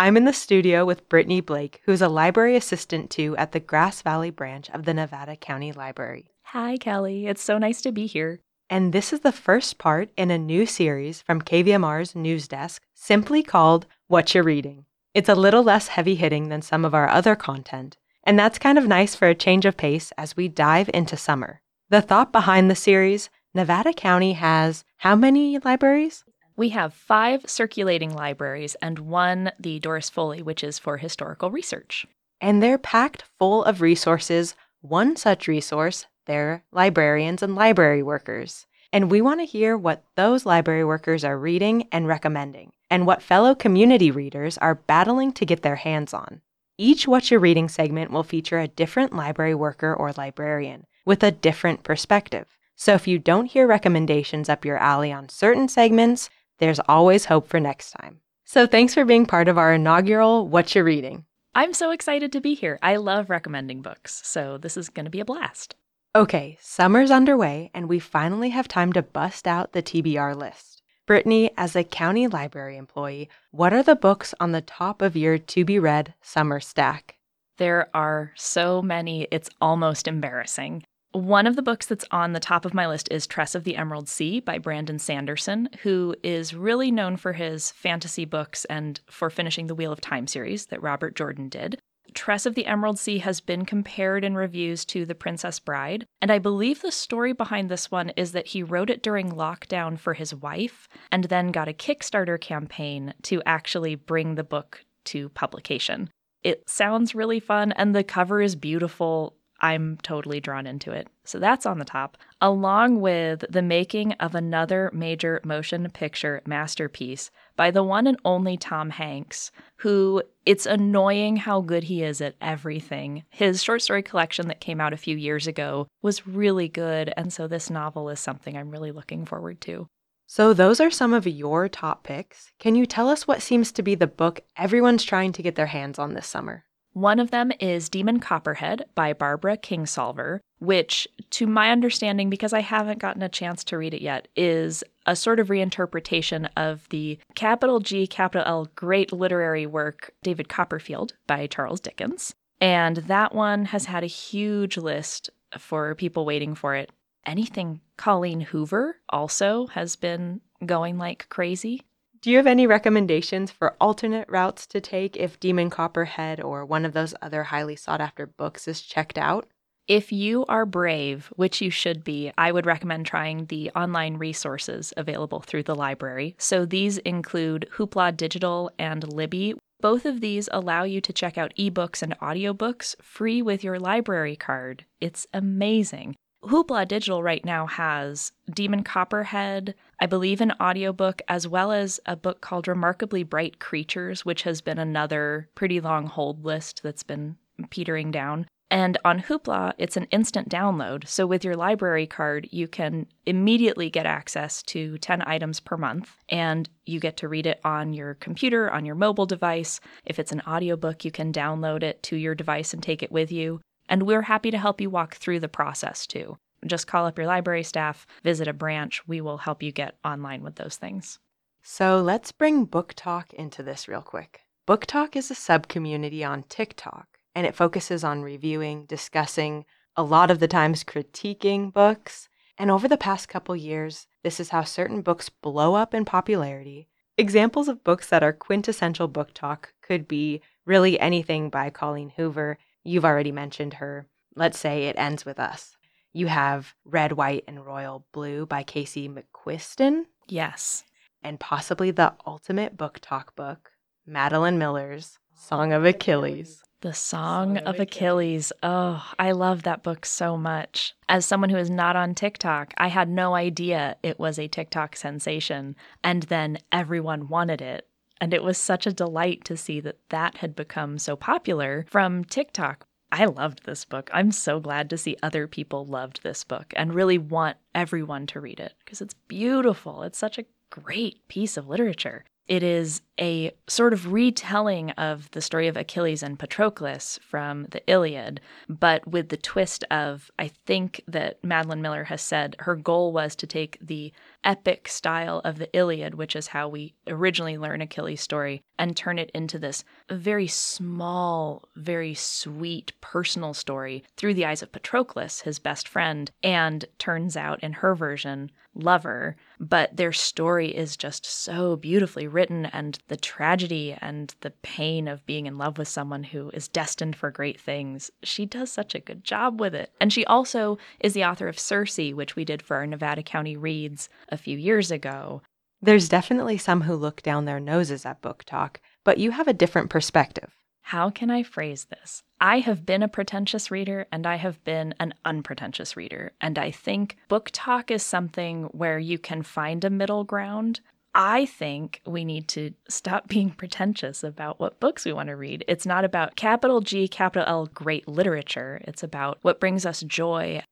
I'm in the studio with Brittany Blake, who's a library assistant too at the Grass Valley branch of the Nevada County Library. Hi, Kelly. It's so nice to be here. And this is the first part in a new series from KVMR's news desk, simply called Whatcha Reading? It's a little less heavy-hitting than some of our other content, and that's kind of nice for a change of pace as we dive into summer. The thought behind the series, Nevada County has how many libraries? We have 5 circulating libraries and 1, the Doris Foley, which is for historical research. And they're packed full of resources. One such resource, they're librarians and library workers. And we want to hear what those library workers are reading and recommending, and what fellow community readers are battling to get their hands on. Each Whatcha Reading segment will feature a different library worker or librarian with a different perspective. So if you don't hear recommendations up your alley on certain segments, there's always hope for next time. So thanks for being part of our inaugural Whatcha Reading. I'm so excited to be here. I love recommending books, so this is going to be a blast. Okay, summer's underway, and we finally have time to bust out the TBR list. Brittany, as a county library employee, what are the books on the top of your to-be-read summer stack? There are so many, it's almost embarrassing. One of the books that's on the top of my list is Tress of the Emerald Sea by Brandon Sanderson, who is really known for his fantasy books and for finishing the Wheel of Time series that Robert Jordan did. Tress of the Emerald Sea has been compared in reviews to The Princess Bride, and I believe the story behind this one is that he wrote it during lockdown for his wife and then got a Kickstarter campaign to actually bring the book to publication. It sounds really fun, and the cover is beautiful. I'm totally drawn into it. So that's on the top, along with The Making of Another Major Motion Picture Masterpiece by the one and only Tom Hanks, who it's annoying how good he is at everything. His short story collection that came out a few years ago was really good, and so this novel is something I'm really looking forward to. So those are some of your top picks. Can you tell us what seems to be the book everyone's trying to get their hands on this summer? One of them is Demon Copperhead by Barbara Kingsolver, which, to my understanding, because I haven't gotten a chance to read it yet, is a sort of reinterpretation of the capital G, capital L great literary work, David Copperfield by Charles Dickens. And that one has had a huge list for people waiting for it. Anything Colleen Hoover also has been going like crazy. Do you have any recommendations for alternate routes to take if Demon Copperhead or one of those other highly sought-after books is checked out? If you are brave, which you should be, I would recommend trying the online resources available through the library. So these include Hoopla Digital and Libby. Both of these allow you to check out ebooks and audiobooks free with your library card. It's amazing. Hoopla Digital right now has Demon Copperhead, I believe an audiobook, as well as a book called Remarkably Bright Creatures, which has been another pretty long hold list that's been petering down. And on Hoopla, it's an instant download. So with your library card, you can immediately get access to 10 items per month, and you get to read it on your computer, on your mobile device. If it's an audiobook, you can download it to your device and take it with you. And we're happy to help you walk through the process, too. Just call up your library staff, visit a branch. We will help you get online with those things. So let's bring BookTok into this real quick. BookTok is a subcommunity on TikTok, and it focuses on reviewing, discussing, a lot of the times critiquing books. And over the past couple years, this is how certain books blow up in popularity. Examples of books that are quintessential BookTok could be really anything by Colleen Hoover. You've already mentioned her. Let's say It Ends with Us. You have Red, White, and Royal Blue by Casey McQuiston. Yes. And possibly the ultimate BookTok book, Madeline Miller's Song of Achilles. The Song of Achilles. Oh, I love that book so much. As someone who is not on TikTok, I had no idea it was a TikTok sensation. And then everyone wanted it. And it was such a delight to see that that had become so popular from TikTok. I loved this book. I'm so glad to see other people loved this book and really want everyone to read it because it's beautiful. It's such a great piece of literature. It is a sort of retelling of the story of Achilles and Patroclus from the Iliad, but with the twist of, I think that Madeline Miller has said her goal was to take the epic style of the Iliad, which is how we originally learn Achilles' story, and turn it into this very small, very sweet, personal story through the eyes of Patroclus, his best friend, and turns out in her version, lover. But their story is just so beautifully written, and the tragedy and the pain of being in love with someone who is destined for great things. She does such a good job with it. And she also is the author of Circe, which we did for our Nevada County Reads a few years ago. There's definitely some who look down their noses at BookTok, but you have a different perspective. How can I phrase this? I have been a pretentious reader, and I have been an unpretentious reader, and I think BookTok is something where you can find a middle ground. I think we need to stop being pretentious about what books we want to read. It's not about capital G, capital L, great literature. It's about what brings us joy.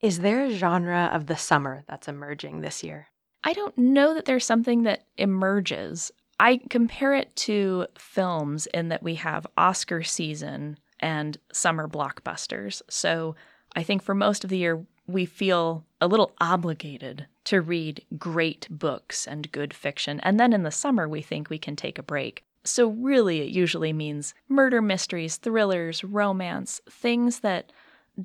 Is there a genre of the summer that's emerging this year? I don't know that there's something that emerges. I compare it to films in that we have Oscar season and summer blockbusters. So I think for most of the year, we feel a little obligated to read great books and good fiction. And then in the summer, we think we can take a break. So really, it usually means murder mysteries, thrillers, romance, things that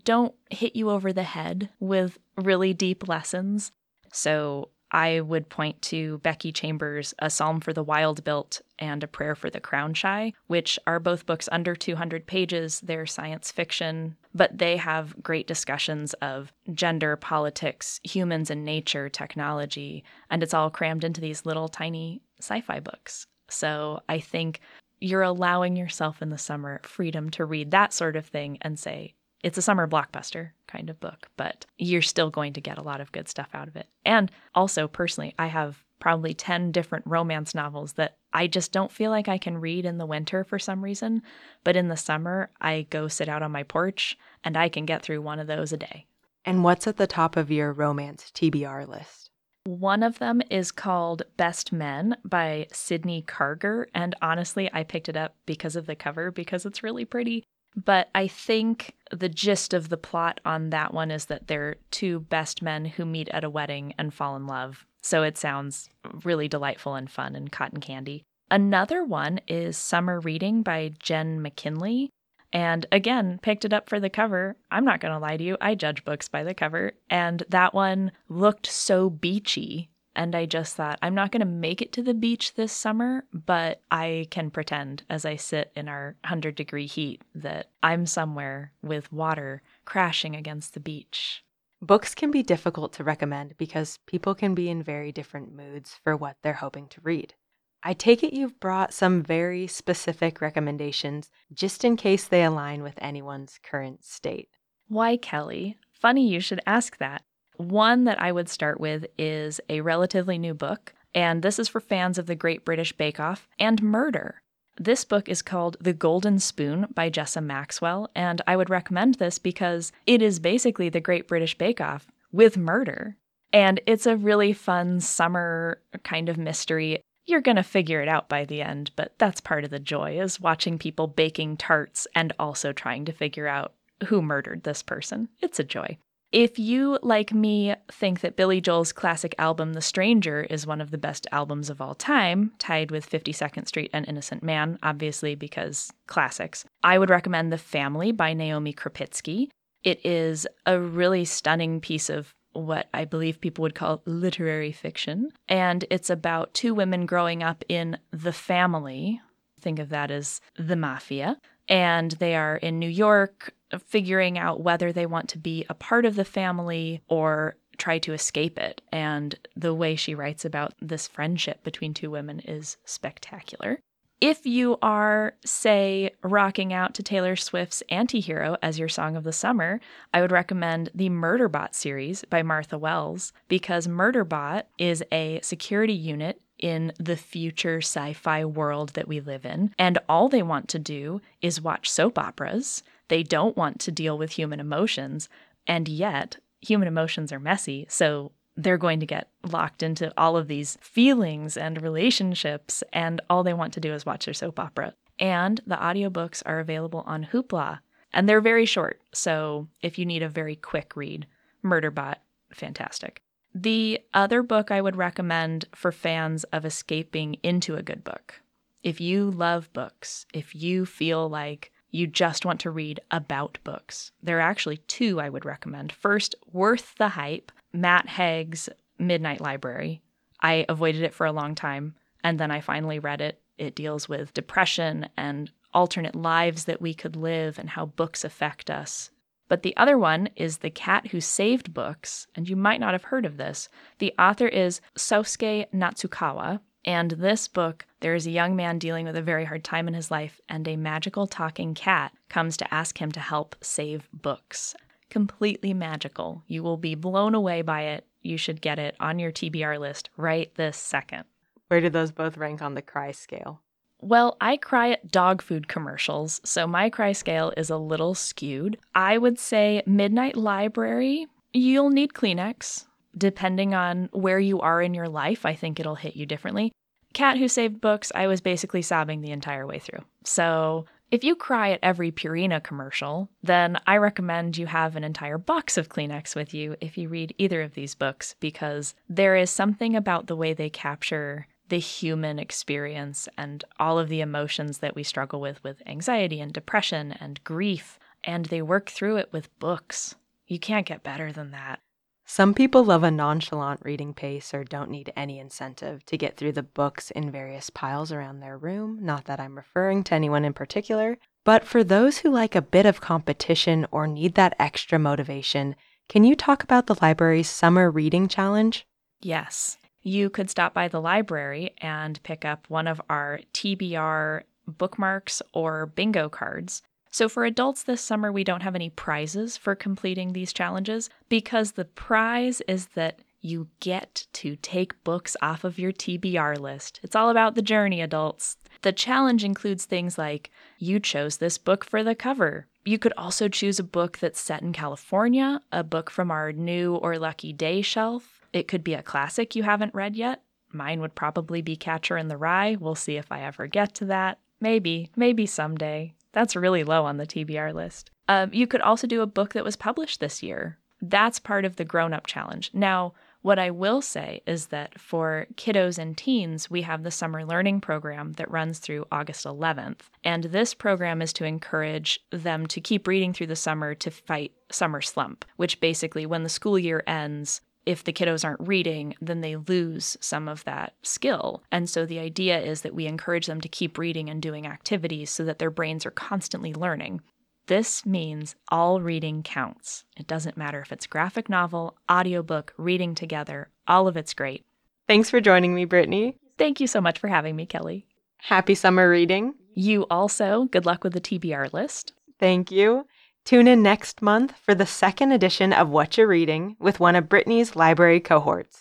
don't hit you over the head with really deep lessons. So I would point to Becky Chambers' A Psalm for the Wild Built and A Prayer for the Crownshy, which are both books under 200 pages. They're science fiction, but they have great discussions of gender, politics, humans and nature, technology, and it's all crammed into these little tiny sci-fi books. So I think you're allowing yourself in the summer freedom to read that sort of thing and say, it's a summer blockbuster kind of book, but you're still going to get a lot of good stuff out of it. And also, personally, I have probably 10 different romance novels that I just don't feel like I can read in the winter for some reason. But in the summer, I go sit out on my porch and I can get through one of those a day. And what's at the top of your romance TBR list? One of them is called Best Men by Sydney Karger. And honestly, I picked it up because of the cover, because it's really pretty. But I think the gist of the plot on that one is that they're two best men who meet at a wedding and fall in love. So it sounds really delightful and fun and cotton candy. Another one is Summer Reading by Jen McKinley. And again, picked it up for the cover. I'm not going to lie to you. I judge books by the cover. And that one looked so beachy. And I just thought, I'm not going to make it to the beach this summer, but I can pretend as I sit in our 100-degree heat that I'm somewhere with water crashing against the beach. Books can be difficult to recommend because people can be in very different moods for what they're hoping to read. I take it you've brought some very specific recommendations just in case they align with anyone's current state. Why, Kelly? Funny you should ask that. One that I would start with is a relatively new book, and this is for fans of the Great British Bake Off and murder. This book is called The Golden Spoon by Jessa Maxwell, and I would recommend this because it is basically the Great British Bake Off with murder. And it's a really fun summer kind of mystery. You're going to figure it out by the end, but that's part of the joy, is watching people baking tarts and also trying to figure out who murdered this person. It's a joy. If you, like me, think that Billy Joel's classic album, The Stranger, is one of the best albums of all time, tied with 52nd Street and Innocent Man, obviously because classics, I would recommend The Family by Naomi Krupitsky. It is a really stunning piece of what I believe people would call literary fiction, and it's about two women growing up in the family. Think of that as the mafia. And they are in New York, figuring out whether they want to be a part of the family or try to escape it. And the way she writes about this friendship between two women is spectacular. If you are, say, rocking out to Taylor Swift's Antihero as your song of the summer, I would recommend the Murderbot series by Martha Wells, because Murderbot is a security unit in the future sci-fi world that we live in, and all they want to do is watch soap operas. They don't want to deal with human emotions, and yet human emotions are messy, so they're going to get locked into all of these feelings and relationships, and all they want to do is watch their soap opera. And the audiobooks are available on Hoopla, and they're very short, so if you need a very quick read, Murderbot, fantastic. The other book I would recommend for fans of escaping into a good book, if you love books, if you feel like you just want to read about books, there are actually two I would recommend. First, Worth the Hype, Matt Haig's Midnight Library. I avoided it for a long time, and then I finally read it. It deals with depression and alternate lives that we could live and how books affect us. But the other one is The Cat Who Saved Books, and you might not have heard of this. The author is Sosuke Natsukawa, and this book, there is a young man dealing with a very hard time in his life, and a magical talking cat comes to ask him to help save books. Completely magical. You will be blown away by it. You should get it on your TBR list right this second. Where do those both rank on the cry scale? Well, I cry at dog food commercials, so my cry scale is a little skewed. I would say Midnight Library, you'll need Kleenex. Depending on where you are in your life, I think it'll hit you differently. Cat Who Saved Books, I was basically sobbing the entire way through. So if you cry at every Purina commercial, then I recommend you have an entire box of Kleenex with you if you read either of these books, because there is something about the way they capture the human experience and all of the emotions that we struggle with anxiety and depression and grief, and they work through it with books. You can't get better than that. Some people love a nonchalant reading pace or don't need any incentive to get through the books in various piles around their room, not that I'm referring to anyone in particular, but for those who like a bit of competition or need that extra motivation, can you talk about the library's Summer Reading Challenge? Yes. You could stop by the library and pick up one of our TBR bookmarks or bingo cards. So for adults this summer, we don't have any prizes for completing these challenges because the prize is that you get to take books off of your TBR list. It's all about the journey, adults. The challenge includes things like you chose this book for the cover. You could also choose a book that's set in California, a book from our new or lucky day shelf. It could be a classic you haven't read yet. Mine would probably be Catcher in the Rye. We'll see if I ever get to that. Maybe someday. That's really low on the TBR list. You could also do a book that was published this year. That's part of the grown-up challenge. Now, what I will say is that for kiddos and teens, we have the Summer Learning Program that runs through August 11th. And this program is to encourage them to keep reading through the summer to fight summer slump, which basically when the school year ends, if the kiddos aren't reading, then they lose some of that skill. And so the idea is that we encourage them to keep reading and doing activities so that their brains are constantly learning. This means all reading counts. It doesn't matter if it's graphic novel, audiobook, reading together, all of it's great. Thanks for joining me, Brittany. Thank you so much for having me, Kelly. Happy summer reading. You also. Good luck with the TBR list. Thank you. Tune in next month for the second edition of Whatcha Reading with one of Brittany's library cohorts.